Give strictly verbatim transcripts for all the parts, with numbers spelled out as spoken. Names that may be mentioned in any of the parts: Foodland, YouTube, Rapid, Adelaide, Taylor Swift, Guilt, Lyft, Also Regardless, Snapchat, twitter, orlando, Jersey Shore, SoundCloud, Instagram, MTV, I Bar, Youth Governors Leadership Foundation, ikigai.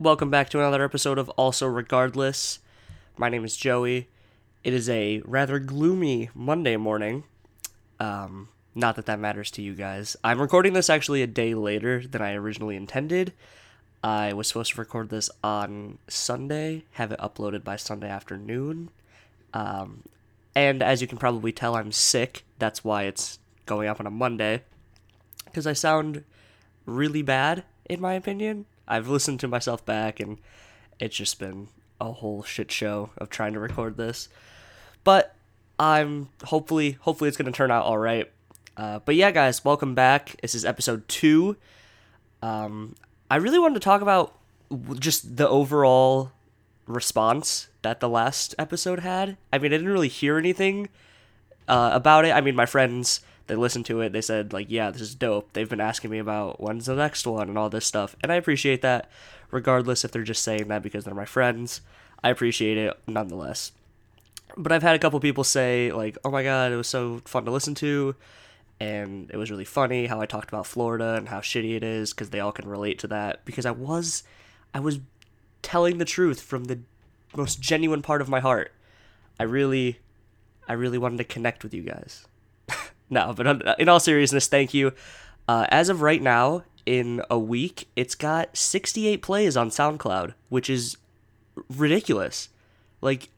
Welcome back to another episode of Also Regardless. My name is Joey. It is a rather gloomy Monday morning. Um, not that that matters to you guys. I'm recording this actually a day later than I originally intended. I was supposed to record this on Sunday, have it uploaded by Sunday afternoon. Um, and as you can probably tell, I'm sick. That's why it's going up on a Monday. Because I sound really bad, in my opinion. I've listened to myself back, and it's just been a whole shit show of trying to record this. But I'm hopefully, hopefully it's going to turn out all right. Uh, but yeah, guys, welcome back. This is episode two. Um, I really wanted to talk about just the overall response that the last episode had. I mean, I didn't really hear anything uh, about it. I mean, my friends, they listened to it, they said, like, yeah, this is dope. They've been asking me about when's the next one and all this stuff, and I appreciate that, regardless if they're just saying that because they're my friends. I appreciate it nonetheless. But I've had a couple people say, like, oh my god, it was so fun to listen to, and it was really funny how I talked about Florida and how shitty it is, because they all can relate to that, because I was, I was telling the truth from the most genuine part of my heart. I really, I really wanted to connect with you guys. No, but in all seriousness, thank you. Uh, as of right now, in a week, it's got sixty-eight plays on SoundCloud, which is ridiculous. Like,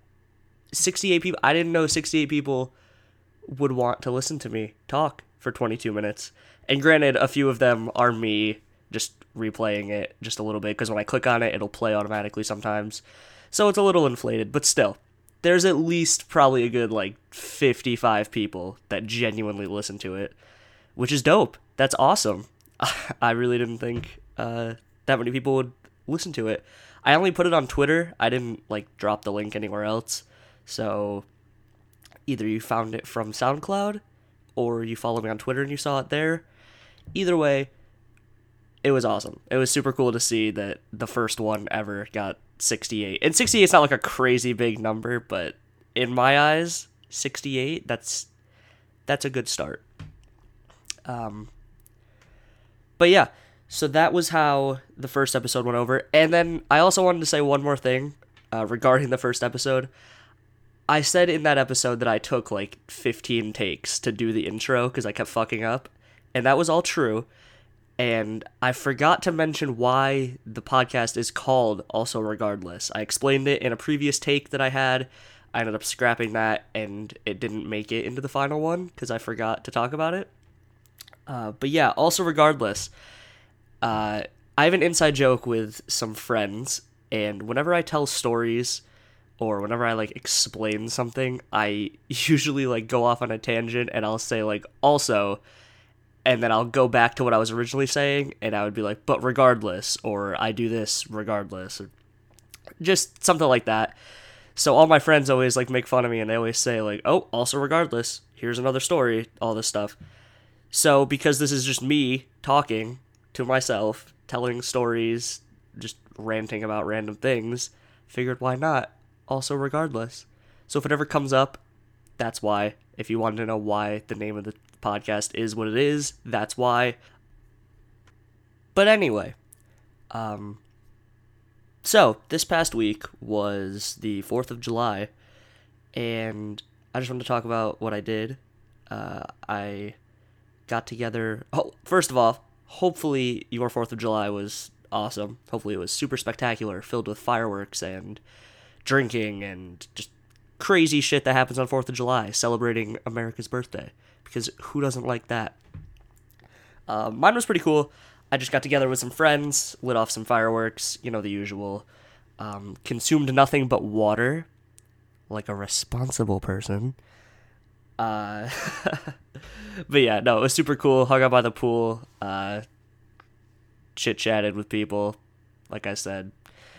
sixty-eight people. I didn't know sixty-eight people would want to listen to me talk for twenty-two minutes. And granted, a few of them are me just replaying it just a little bit, because when I click on it, it'll play automatically sometimes. So it's a little inflated, but still. There's at least probably a good, like, fifty-five people that genuinely listen to it, which is dope. That's awesome. I really didn't think uh, that many people would listen to it. I only put it on Twitter. I didn't, like, drop the link anywhere else. So either you found it from SoundCloud or you follow me on Twitter and you saw it there. Either way, it was awesome. It was super cool to see that the first one ever got sixty-eight. And sixty-eight is not like a crazy big number, but in my eyes, sixty-eight, that's that's a good start. Um but yeah, so that was how the first episode went over. And then I also wanted to say one more thing uh regarding the first episode. I said in that episode that I took like fifteen takes to do the intro because I kept fucking up, and that was all true. And I forgot to mention why the podcast is called Also Regardless. I explained it in a previous take that I had. I ended up scrapping that, and it didn't make it into the final one because I forgot to talk about it. Uh, but yeah, Also Regardless. Uh, I have an inside joke with some friends, and whenever I tell stories or whenever I, like, explain something, I usually, like, go off on a tangent, and I'll say, like, also, and then I'll go back to what I was originally saying, and I would be like, but regardless, or I do this regardless, or just something like that. So all my friends always, like, make fun of me, and they always say, like, oh, also regardless, here's another story, all this stuff. So because this is just me talking to myself, telling stories, just ranting about random things, figured why not? Also regardless. So if it ever comes up, that's why. If you wanted to know why the name of the podcast is what it is, that's why. But anyway, um so this past week was the fourth of July, and I just wanted to talk about what I did. uh I got together. Oh, first of all, hopefully your fourth of July was awesome. Hopefully it was super spectacular, filled with fireworks and drinking and just crazy shit that happens on fourth of July, celebrating America's birthday, because who doesn't like that? Uh, mine was pretty cool. I just got together with some friends, lit off some fireworks, you know, the usual. Um, consumed nothing but water, like a responsible person. Uh, but yeah, no, it was super cool. Hung out by the pool, uh, chit-chatted with people, like I said.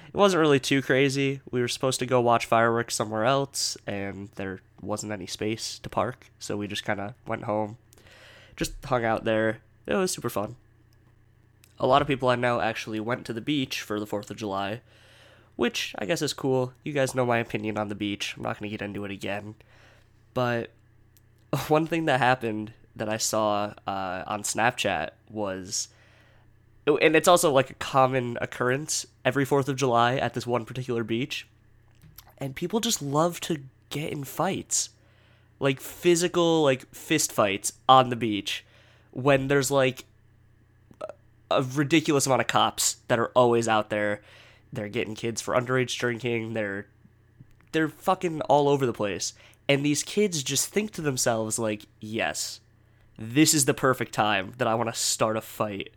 It wasn't really too crazy. We were supposed to go watch fireworks somewhere else, and there wasn't any space to park, so we just kind of went home, just hung out there. It was super fun. A lot of people I know actually went to the beach for the fourth of July, which I guess is cool. You guys know my opinion on the beach. I'm not going to get into it again. But one thing that happened that I saw uh, on Snapchat was and it's also like a common occurrence every fourth of July at this one particular beach. And people just love to get in fights, like physical, like fist fights on the beach when there's like a ridiculous amount of cops that are always out there. They're getting kids for underage drinking. They're they're fucking all over the place. And these kids just think to themselves, like, yes, this is the perfect time that I want to start a fight.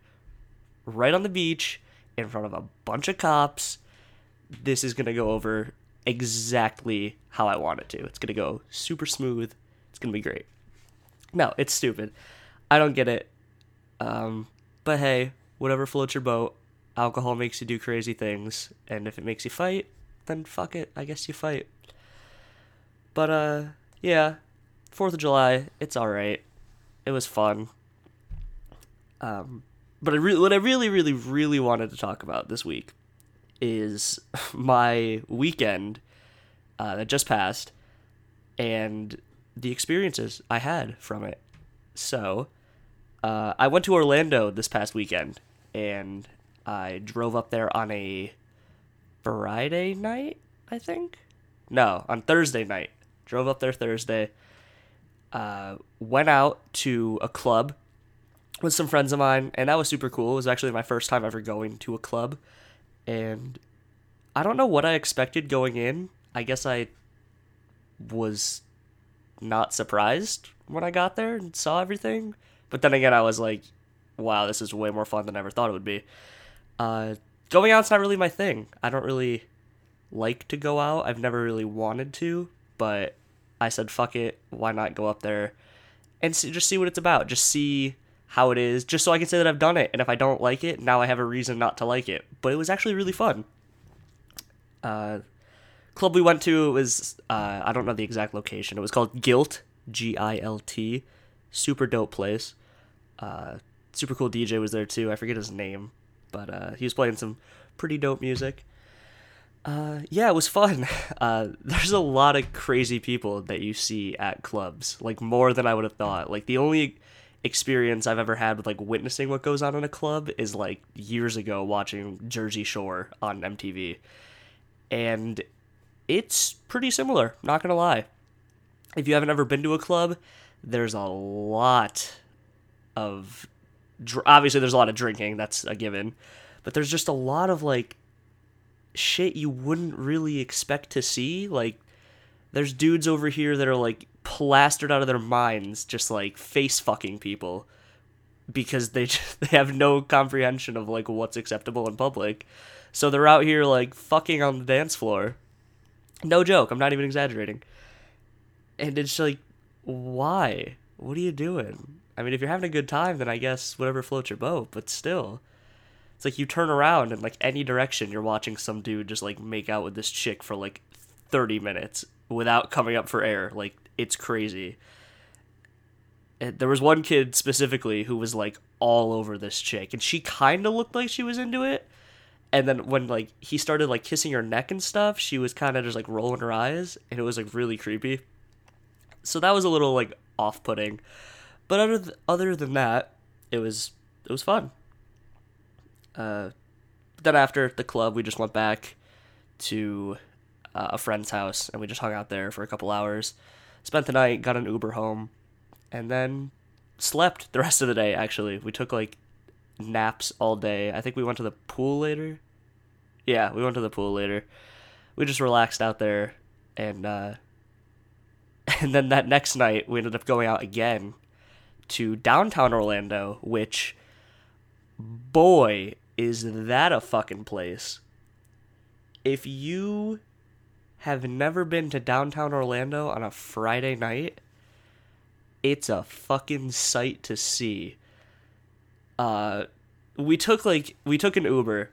Right on the beach, in front of a bunch of cops, this is going to go over exactly how I want it to. It's going to go super smooth. It's going to be great. No, it's stupid. I don't get it. Um, but hey, whatever floats your boat, alcohol makes you do crazy things. And if it makes you fight, then fuck it. I guess you fight. But, uh, yeah, fourth of July, it's alright. It was fun. Um, but I re- what I really, really, really wanted to talk about this week is my weekend uh, that just passed and the experiences I had from it. So, uh, I went to Orlando this past weekend, and I drove up there on a Friday night, I think? No, on Thursday night. Drove up there Thursday, uh, went out to a club with some friends of mine, and that was super cool. It was actually my first time ever going to a club, and I don't know what I expected going in. I guess I was not surprised when I got there and saw everything, but then again, I was like, wow, this is way more fun than I ever thought it would be. Uh, going out's not really my thing. I don't really like to go out. I've never really wanted to, but I said, fuck it, why not go up there and see, just see what it's about, just see how it is, just so I can say that I've done it, and if I don't like it, now I have a reason not to like it. But it was actually really fun. Uh, club we went to was, uh, I don't know the exact location, it was called Guilt, G I L T, super dope place, uh, super cool D J was there too, I forget his name, but uh, he was playing some pretty dope music. Uh, yeah, it was fun. Uh, there's a lot of crazy people that you see at clubs, like more than I would have thought. Like the only experience I've ever had with like witnessing what goes on in a club is like years ago watching Jersey Shore on M T V. And it's pretty similar, not gonna lie. If you haven't ever been to a club, there's a lot of, dr- obviously there's a lot of drinking, that's a given, but there's just a lot of like shit you wouldn't really expect to see. Like there's dudes over here that are like plastered out of their minds just like face fucking people because they just, they have no comprehension of like what's acceptable in public, so they're out here like fucking on the dance floor, no joke, I'm not even exaggerating. And it's like, why, what are you doing? I mean, if you're having a good time, then I guess whatever floats your boat, but still. It's like you turn around and, like, any direction, you're watching some dude just, like, make out with this chick for, like, thirty minutes without coming up for air. Like, it's crazy. And there was one kid specifically who was, like, all over this chick. And she kind of looked like she was into it. And then when, like, he started, like, kissing her neck and stuff, she was kind of just, like, rolling her eyes. And it was, like, really creepy. So that was a little, like, off-putting. But other th- other than that, it was it was fun. Uh, then after the club, we just went back to uh, a friend's house, and we just hung out there for a couple hours, spent the night, got an Uber home, and then slept the rest of the day, actually. We took, like, naps all day. I think we went to the pool later. Yeah, we went to the pool later. We just relaxed out there, and, uh, and then that next night, we ended up going out again to downtown Orlando, which, boy, is that a fucking place. If you have never been to downtown Orlando on a Friday night, it's a fucking sight to see. Uh, we took, like, we took an Uber,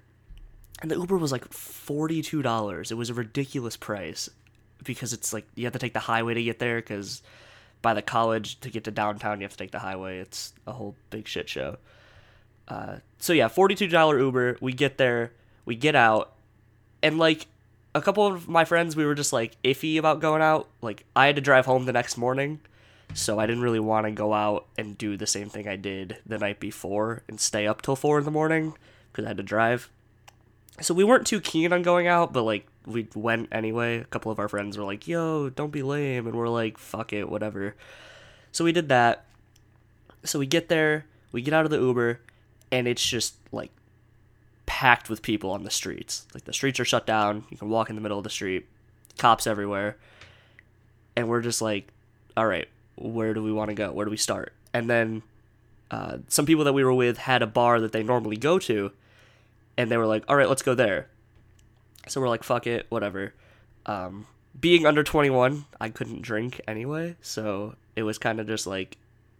and the Uber was, like, forty-two dollars. It was a ridiculous price, because it's, like, you have to take the highway to get there, because by the college, to get to downtown, you have to take the highway. It's a whole big shit show. Uh, so yeah, forty-two dollars Uber, we get there, we get out, and like, a couple of my friends, we were just like, iffy about going out, like, I had to drive home the next morning, So I didn't really want to go out and do the same thing I did the night before and stay up till four in the morning because I had to drive. So we weren't too keen on going out, but, like, we went anyway. A couple of our friends were like, yo, don't be lame. And we're like, fuck it, whatever. So we did that. So we get there, we get out of the Uber, and it's just, like, packed with people on the streets. Like, the streets are shut down. You can walk in the middle of the street. Cops everywhere. And we're just like, all right, where do we want to go? Where do we start? And then uh, some people that we were with had a bar that they normally go to. And they were like, all right, let's go there. So we're like, fuck it, whatever. Um, being under twenty-one, I couldn't drink anyway. So it was kind of just like,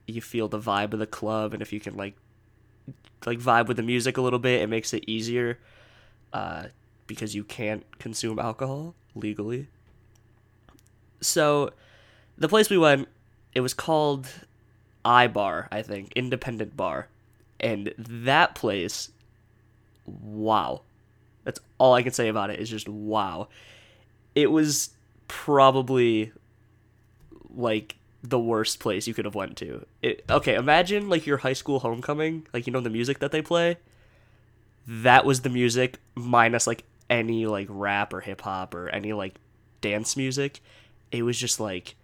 you feel the vibe of the club. And if you can like like vibe with the music a little bit, it makes it easier. Uh, because you can't consume alcohol legally. So the place we went, it was called I Bar, I think. Independent Bar. And that place... wow. That's all I can say about it, is just wow. It was probably like the worst place you could have went to. It, okay, imagine like your high school homecoming, like, you know, the music that they play. That was the music minus like any like rap or hip hop or any like dance music. It was just like,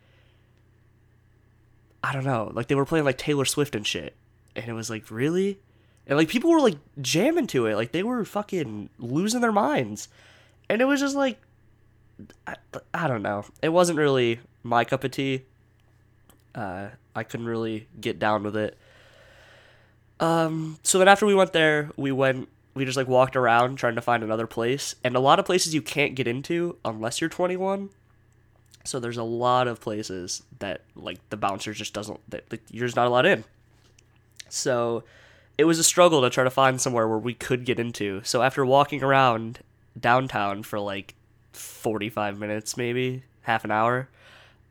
I don't know, like they were playing like Taylor Swift and shit. And it was like, really? And, like, people were, like, jamming to it. Like, they were fucking losing their minds. And it was just, like, I, I don't know. It wasn't really my cup of tea. Uh, I couldn't really get down with it. Um, so then after we went there, we went, we just, like, walked around trying to find another place. And a lot of places you can't get into unless you're twenty-one. So there's a lot of places that, like, the bouncer just doesn't, that like, you're just not allowed in. So... it was a struggle to try to find somewhere where we could get into. So after walking around downtown for like forty-five minutes, maybe half an hour,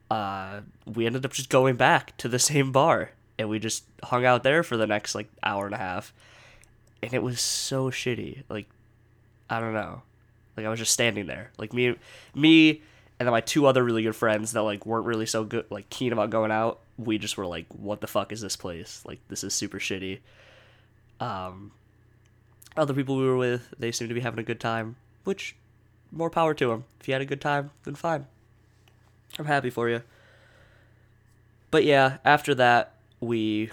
uh, we ended up just going back to the same bar, and we just hung out there for the next like hour and a half. And it was so shitty. Like, I don't know. Like, I was just standing there, like me, me, and then my two other really good friends that like weren't really so good, like keen about going out. We just were like, what the fuck is this place? Like, this is super shitty. Um, other people we were with, they seemed to be having a good time, which, more power to them. If you had a good time, then fine. I'm happy for you. But yeah, after that, we,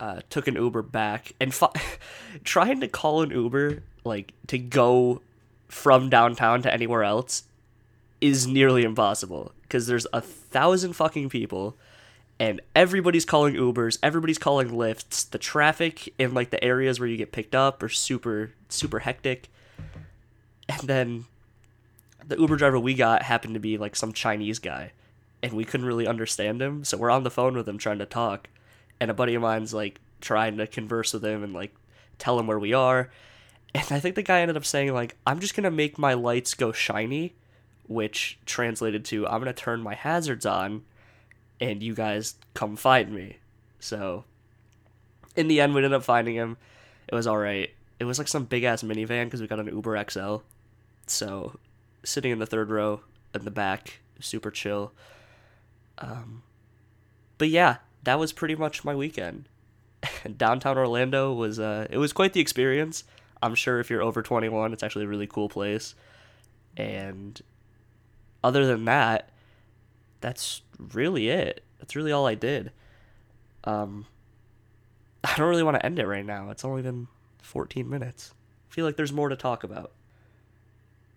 uh, took an Uber back, and fi- trying to call an Uber, like, to go from downtown to anywhere else is nearly impossible, because there's a thousand fucking people. And everybody's calling Ubers, everybody's calling Lyfts. The traffic in, like, the areas where you get picked up are super, super hectic. And then the Uber driver we got happened to be, like, some Chinese guy. And we couldn't really understand him, so we're on the phone with him trying to talk. And a buddy of mine's, like, trying to converse with him and, like, tell him where we are. And I think the guy ended up saying, like, I'm just going to make my lights go shiny, which translated to, I'm going to turn my hazards on. And you guys come find me. So, in the end, we ended up finding him. It was alright. It was like some big-ass minivan, because we got an Uber X L. So, sitting in the third row, in the back, super chill. Um, but yeah, that was pretty much my weekend. Downtown Orlando was, uh, it was quite the experience. I'm sure if you're over twenty-one, it's actually a really cool place. And, other than that, that's really it. That's really all I did. Um, I don't really want to end it right now. It's only been fourteen minutes. I feel like there's more to talk about.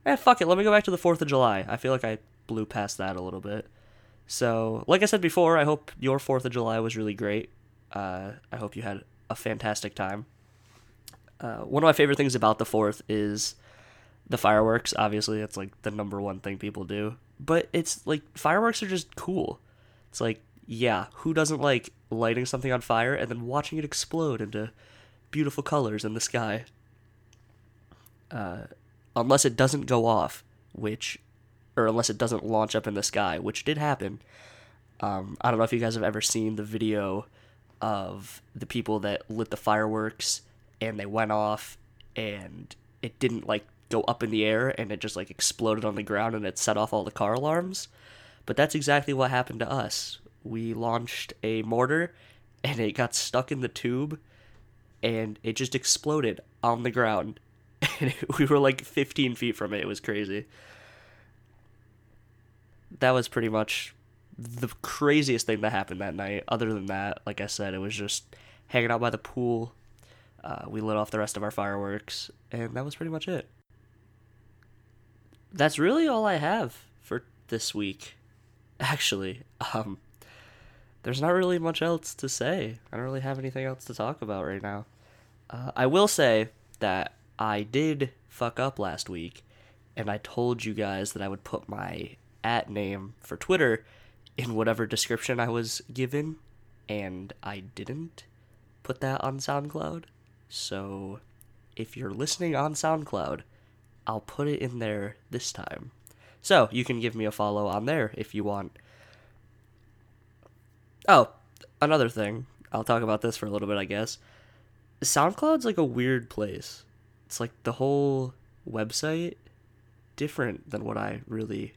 Eh, fuck it. Let me go back to the fourth of July. I feel like I blew past that a little bit. So, like I said before, I hope your fourth of July was really great. Uh, I hope you had a fantastic time. Uh, one of my favorite things about the fourth is the fireworks. Obviously, it's like the number one thing people do. But it's, like, fireworks are just cool. It's like, yeah, who doesn't like lighting something on fire and then watching it explode into beautiful colors in the sky? Uh, unless it doesn't go off, which, or unless it doesn't launch up in the sky, which did happen. Um, I don't know if you guys have ever seen the video of the people that lit the fireworks, and they went off, and it didn't, like, go up in the air, and it just like exploded on the ground, and it set off all the car alarms. But that's exactly what happened to us. we launched a mortar, and it got stuck in the tube, and it just exploded on the ground. And we were like fifteen feet from it. It was crazy. That was pretty much the craziest thing that happened that night. Other than that, like I said, it was just hanging out by the pool. Uh, we lit off the rest of our fireworks, and that was pretty much it. That's really all I have for this week, actually. Um, there's not really much else to say. I don't really have anything else to talk about right now. Uh, I will say that I did fuck up last week, and I told you guys that I would put my at name for Twitter in whatever description I was given, and I didn't put that on SoundCloud. So if you're listening on SoundCloud, I'll put it in there this time. So you can give me a follow on there if you want. Oh, another thing. I'll talk about this for a little bit, I guess. SoundCloud's like a weird place. It's like the whole website different than what I really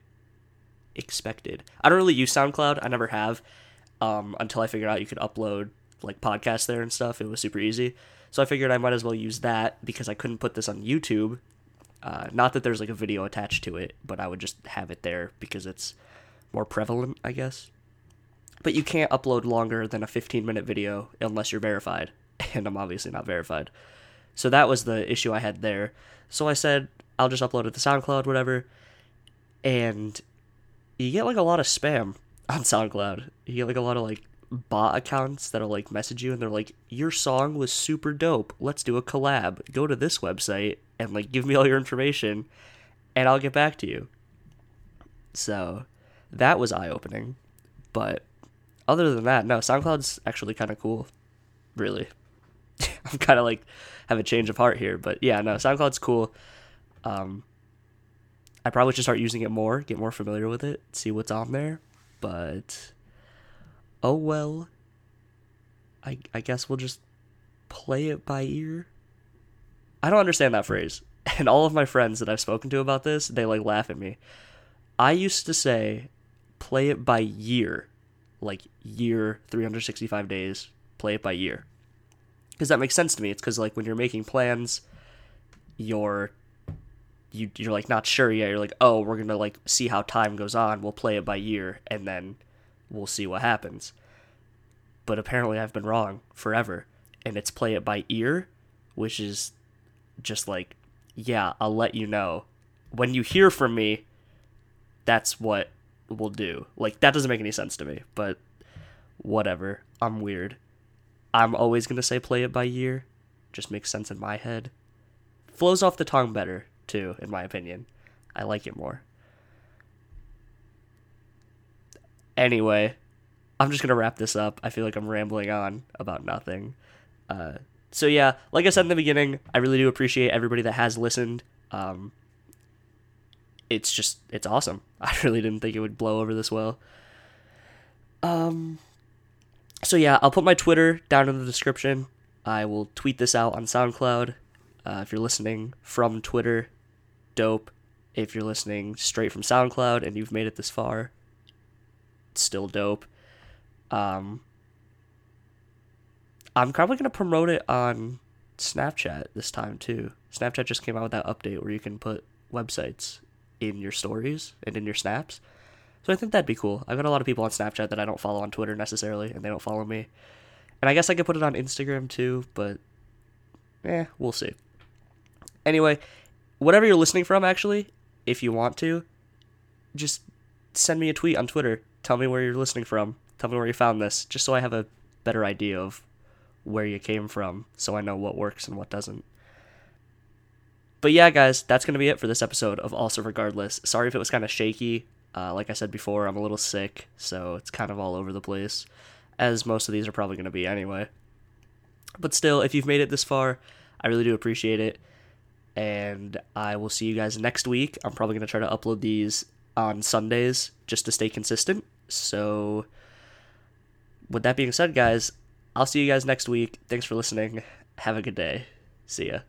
expected. I don't really use SoundCloud. I never have um, until I figured out you could upload like podcasts there and stuff. It was super easy. So I figured I might as well use that because I couldn't put this on YouTube. Uh, not that there's like a video attached to it, but I would just have it there because it's more prevalent, I guess. But you can't upload longer than a fifteen minute video unless you're verified, and I'm obviously not verified. So that was the issue I had there. So I said, I'll just upload it to SoundCloud, whatever. And you get like a lot of spam on SoundCloud. You get like a lot of like bot accounts that'll like message you, and they're like, your song was super dope, let's do a collab, go to this website and like give me all your information and I'll get back to you. So that was eye-opening, but other than that, no, SoundCloud's actually kind of cool, really. I'm kind of like have a change of heart here, but yeah, no, SoundCloud's cool. um I probably should start using it more, get more familiar with it, see what's on there, but oh well, I I guess we'll just play it by ear. I don't understand that phrase, and all of my friends that I've spoken to about this, they like laugh at me. I used to say, play it by year, like year, three hundred sixty-five days, play it by year, because that makes sense to me. It's because like when you're making plans, you're, you, you're like not sure yet, you're like, oh, we're gonna like see how time goes on, we'll play it by year, and then we'll see what happens. But apparently I've been wrong forever, and it's play it by ear, which is just like, yeah, I'll let you know. When you hear from me, that's what we'll do. Like, that doesn't make any sense to me, but whatever. I'm weird. I'm always going to say play it by ear. Just makes sense in my head. Flows off the tongue better, too, in my opinion. I like it more. Anyway, I'm just going to wrap this up. I feel like I'm rambling on about nothing. Uh, so yeah, like I said in the beginning, I really do appreciate everybody that has listened. Um, it's just, it's awesome. I really didn't think it would blow over this well. Um, so yeah, I'll put my Twitter down in the description. I will tweet this out on SoundCloud. Uh, if you're listening from Twitter, dope. If you're listening straight from SoundCloud and you've made it this far, still dope. um I'm probably gonna promote it on Snapchat this time too. Snapchat just came out with that update where you can put websites in your stories and in your snaps, so I think that'd be cool. I've got a lot of people on Snapchat that I don't follow on Twitter necessarily, and they don't follow me, and I guess I could put it on Instagram too, but eh, we'll see. Anyway, whatever you're listening from, actually, if you want to, just send me a tweet on Twitter. Tell me where you're listening from. Tell me where you found this, just so I have a better idea of where you came from, so I know what works and what doesn't. But yeah, guys, that's going to be it for this episode of Also Regardless. Sorry if it was kind of shaky. Uh, like I said before, I'm a little sick, so it's kind of all over the place, as most of these are probably going to be anyway. But still, if you've made it this far, I really do appreciate it, and I will see you guys next week. I'm probably going to try to upload these on Sundays just to stay consistent. So with that being said, guys, I'll see you guys next week. Thanks for listening. Have a good day. See ya.